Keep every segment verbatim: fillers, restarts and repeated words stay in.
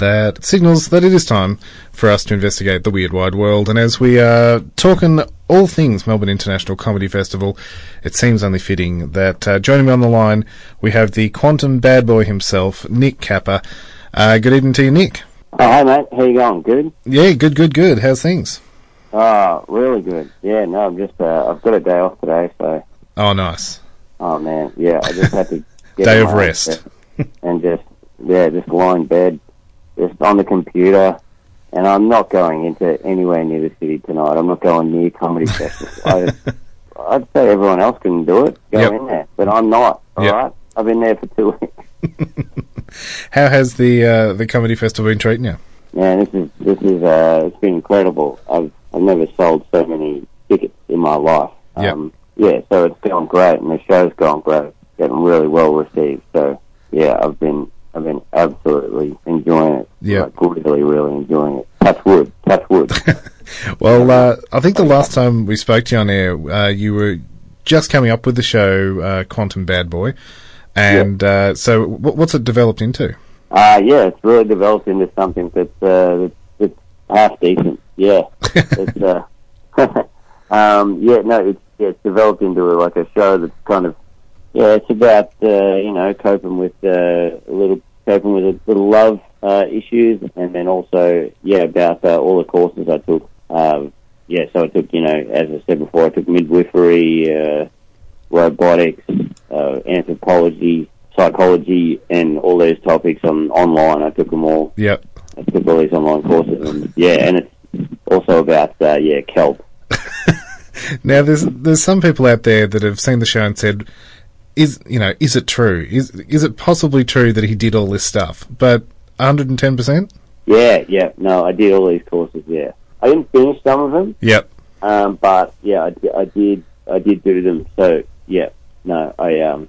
that signals that it is time for us to investigate the weird wide world. And as we are talking all things Melbourne International Comedy Festival, it seems only fitting that uh, joining me on the line, we have the Quantum Bad Boy himself, Nick Capper. Uh, good evening to you, Nick. Oh, hi, mate. How you going? Good? Yeah, good, good, good. How's things? Oh, really good. Yeah, no, I'm just, uh, I've got a day off today, so. Oh, nice. Oh, man, yeah, I just had to get day of rest. And just, yeah, just lie in bed, just on the computer, and I'm not going into anywhere near the city tonight. I'm not going near comedy festivals. I, I'd say everyone else can do it, go yep. in there, but I'm not, all yep. right? I've been there for two weeks. How has the uh, the comedy festival been treating you? Yeah, this is, this is, uh, it's been incredible. I've I've never sold so many tickets in my life. Um, yep. Yeah, so it's gone great, and the show's gone great. It's getting really well received. So, yeah, I've been I've been absolutely enjoying it. Yeah, like, really, really enjoying it. Touch wood, touch wood. Well, uh, I think the last time we spoke to you on air, uh, you were just coming up with the show uh, Quantum Bad Boy, and yep. uh, so w- what's it developed into? Uh, yeah, it's really developed into something that's uh, that's, that's half decent. Yeah, it's, uh, um, yeah, no, it's, it's developed into a, like a show that's kind of, yeah, it's about uh, you know coping with uh, a little coping with a little love uh, issues, and then also yeah about uh, all the courses I took. Uh, yeah, so I took you know as I said before, I took midwifery, uh, robotics, uh, anthropology, psychology, and all those topics on online. I took them all. Yep. I took all these online courses, and yeah, and it's also about uh, yeah kelp. Now, there's there's some people out there that have seen the show and said, is you know, is it true? Is is it possibly true that he did all this stuff? But one hundred ten percent. Yeah, yeah. No, I did all these courses. Yeah, I didn't finish some of them. Yep. Um, but yeah, I, I did. I did do them. So yeah, no, I um.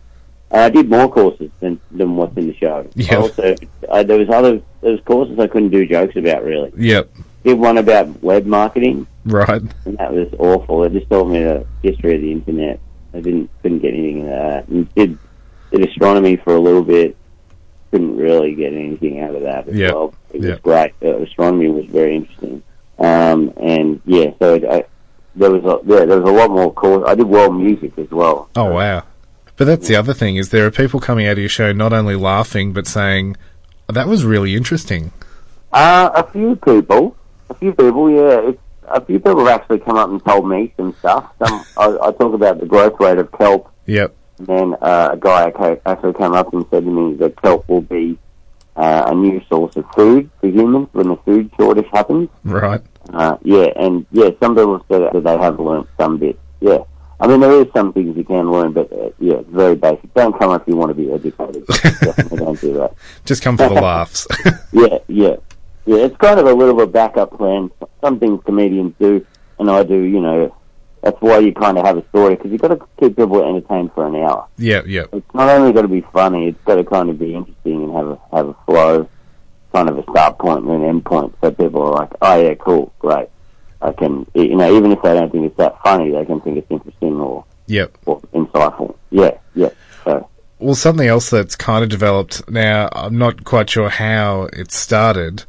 I did more courses than, than what's in the show. Yep. I also, I, there was other there was courses I couldn't do jokes about, really. Yep. Did one about web marketing. Right. And that was awful. They just taught me the history of the internet. I didn't couldn't get anything out of that. And did, did astronomy for a little bit. Couldn't really get anything out of that as yep. well. It yep. was great. Uh, astronomy was very interesting. Um, and, yeah, so I, there was a, yeah, there was a lot more courses. I did world music as well. Oh, so. Wow. But that's the other thing, is there are people coming out of your show not only laughing, but saying, that was really interesting. Uh, a few people. A few people, yeah. It's, a few people have actually come up and told me some stuff. Some, I, I talk about the growth rate of kelp. Yep. And then uh, a guy actually came up and said to me that kelp will be uh, a new source of food for humans when the food shortage happens. Right. Uh, yeah, and yeah, some people said that they have learnt some bit. Yeah. I mean, there is some things you can learn, but, uh, yeah, it's very basic. Don't come if you want to be educated. Definitely don't do that. Just come for the laughs. Yeah, yeah. Yeah, it's kind of a little bit of a backup plan. Some things comedians do, and I do, you know, that's why you kind of have a story, because you've got to keep people entertained for an hour. Yeah, yeah. It's not only got to be funny, it's got to kind of be interesting and have a, have a flow, kind of a start point and an end point, so people are like, oh, yeah, cool, great. I can, you know, even if they don't think it's that funny, they can think it's interesting or, yep. or insightful. Yeah, yeah. So. Well, something else that's kind of developed now, I'm not quite sure how it started,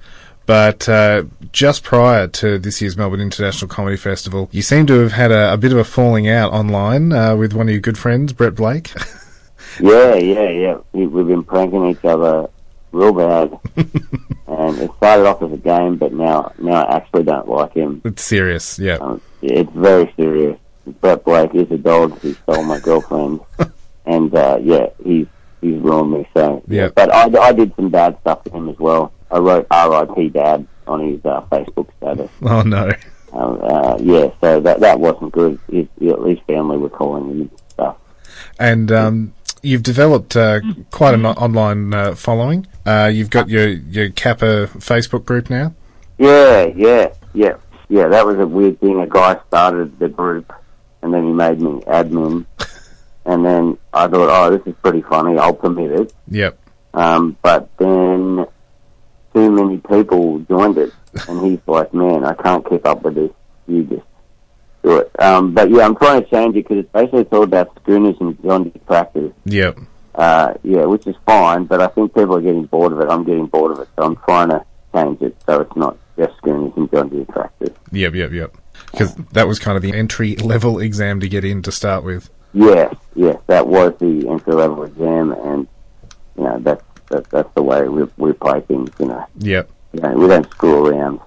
but uh, just prior to this year's Melbourne International Comedy Festival, you seem to have had a, a bit of a falling out online uh, with one of your good friends, Brett Blake. yeah, yeah, yeah. We, we've been pranking each other real bad. And it started off as a game, but now now I actually don't like him. It's serious, yeah. Um, it's very serious. Brett Blake is a dog. He stole my girlfriend. And, uh, yeah, he's, he's ruined me. So. Yep. But I, I did some bad stuff to him as well. I wrote R I P Dad on his uh, Facebook status. Oh, no. Um, uh, yeah, so that that wasn't good. His, his family were calling him and stuff. And... Um- You've developed uh, quite an online uh, following. Uh, you've got your, your Kappa Facebook group now? Yeah, yeah, yeah. Yeah, that was a weird thing. A guy started the group, and then he made me admin. And then I thought, oh, this is pretty funny. I'll permit it. Yep. Um, but then too many people joined it. And he's like, man, I can't keep up with this. You just do it. Um, but yeah, I'm trying to change it because it's basically all about schooners and John Deere tractors. Yep. Uh, yeah, which is fine, but I think people are getting bored of it. I'm getting bored of it, so I'm trying to change it so it's not just school, you can go and do practice. Yep, yep, yep. Because that was kind of the entry-level exam to get in to start with. Yes, yes, that was the entry-level exam, and, you know, that's, that, that's the way we, we play things, you know. Yep. You know, we don't screw around.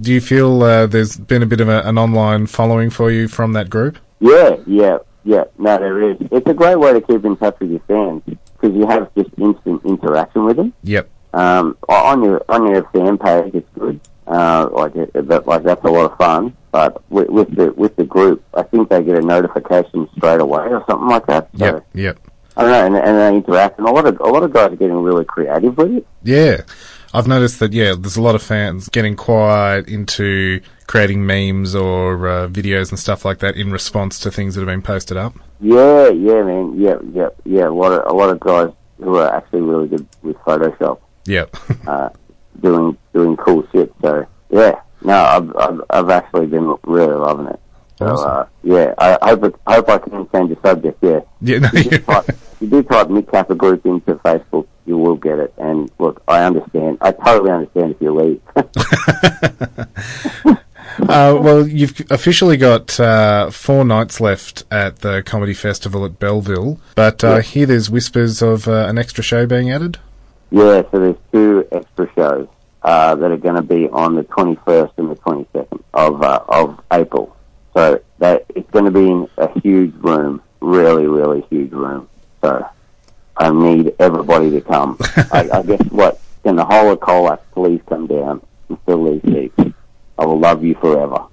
Do you feel uh, there's been a bit of a, an online following for you from that group? Yeah, yeah, yeah. No, there is. It's a great way to keep in touch with your fans, because you have just instant interaction with them. Yep. Um, on your on your fan page, it's good. Uh, like that, like that's a lot of fun. But with, with the with the group, I think they get a notification straight away or something like that. So, yep. Yep. I don't know, and, and they interact, and a lot of a lot of guys are getting really creative with it. Yeah. I've noticed that, yeah, there's a lot of fans getting quite into creating memes or uh, videos and stuff like that in response to things that have been posted up. Yeah, yeah, man, yeah, yeah, yeah. A lot of a lot of guys who are actually really good with Photoshop. Yeah, uh, doing doing cool shit. So yeah, no, I've I've, I've actually been really loving it. So awesome. uh, yeah, I, I hope I hope I can change the subject. Yeah, yeah. No, you, do type, you do type Nick Capper group into Facebook. You will get it, and look, I understand. I totally understand if you leave. uh, well, you've officially got uh, four nights left at the Comedy Festival at Belleville, but uh, yeah. Here there's whispers of uh, an extra show being added? Yeah, so there's two extra shows uh, that are going to be on the twenty-first and the twenty-second of uh, of April. So that it's going to be in a huge room, really, really huge room, so... I need everybody to come. I, I guess what? Can the whole of Colac please come down and fill these seats? I will love you forever.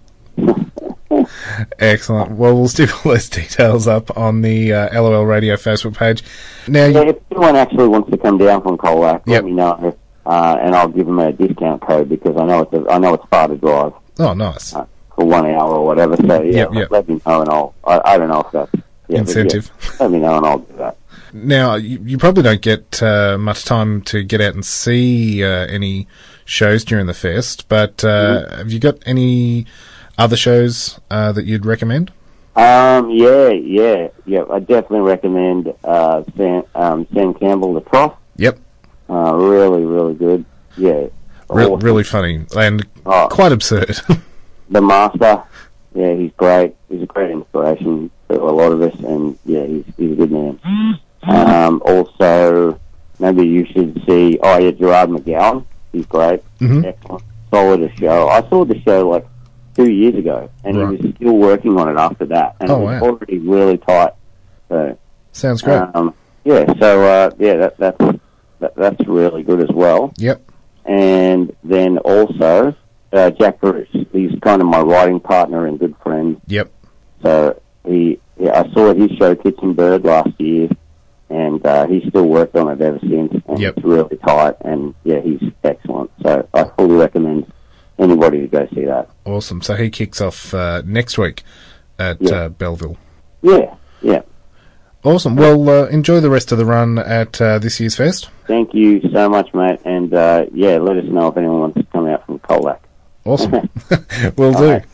Excellent. Well, we'll stick all those details up on the uh, L O L Radio Facebook page. Now, yeah, you... If anyone actually wants to come down from Colac, yep. Let me know, uh, and I'll give them a discount code because I know it's a, I know it's far to drive. Oh, nice. Uh, for one hour or whatever. So yeah, yep, yep. Let me know, and I'll. I, I don't know if that's yeah, incentive. Yeah, let me know, and I'll do that. Now, you, you probably don't get uh, much time to get out and see uh, any shows during the fest, but uh, mm-hmm. Have you got any other shows uh, that you'd recommend? Um, yeah, yeah, yeah. I definitely recommend uh, Sam, um, Sam Campbell, The Prof. Yep. Uh, really, really good. Yeah. Re- awesome. Really funny and oh, quite absurd. The Master. Yeah, he's great. He's a great inspiration to a lot of us, and yeah, he's, he's a good man. Mm-hmm. Um, also, maybe you should see, oh yeah, Gerard McGowan. He's great. Mm-hmm. Excellent. Solid a show. I saw the show like two years ago, and right. He was still working on it after that. And oh, it was wow. already really tight. So sounds great. Um, yeah, so, uh, yeah, that, that's, that, that's really good as well. Yep. And then also, uh, Jack Bruce. He's kind of my writing partner and good friend. Yep. So he, yeah, I saw his show, Kitchen Bird, last year. And uh, he's still worked on it ever since. And yep. It's really tight, and yeah, he's excellent. So I fully recommend anybody to go see that. Awesome. So he kicks off uh, next week at yeah. uh, Belleville. Yeah, yeah. Awesome. Well, uh, enjoy the rest of the run at uh, this year's fest. Thank you so much, mate. And uh, yeah, let us know if anyone wants to come out from Colac. Awesome. Will do. Right.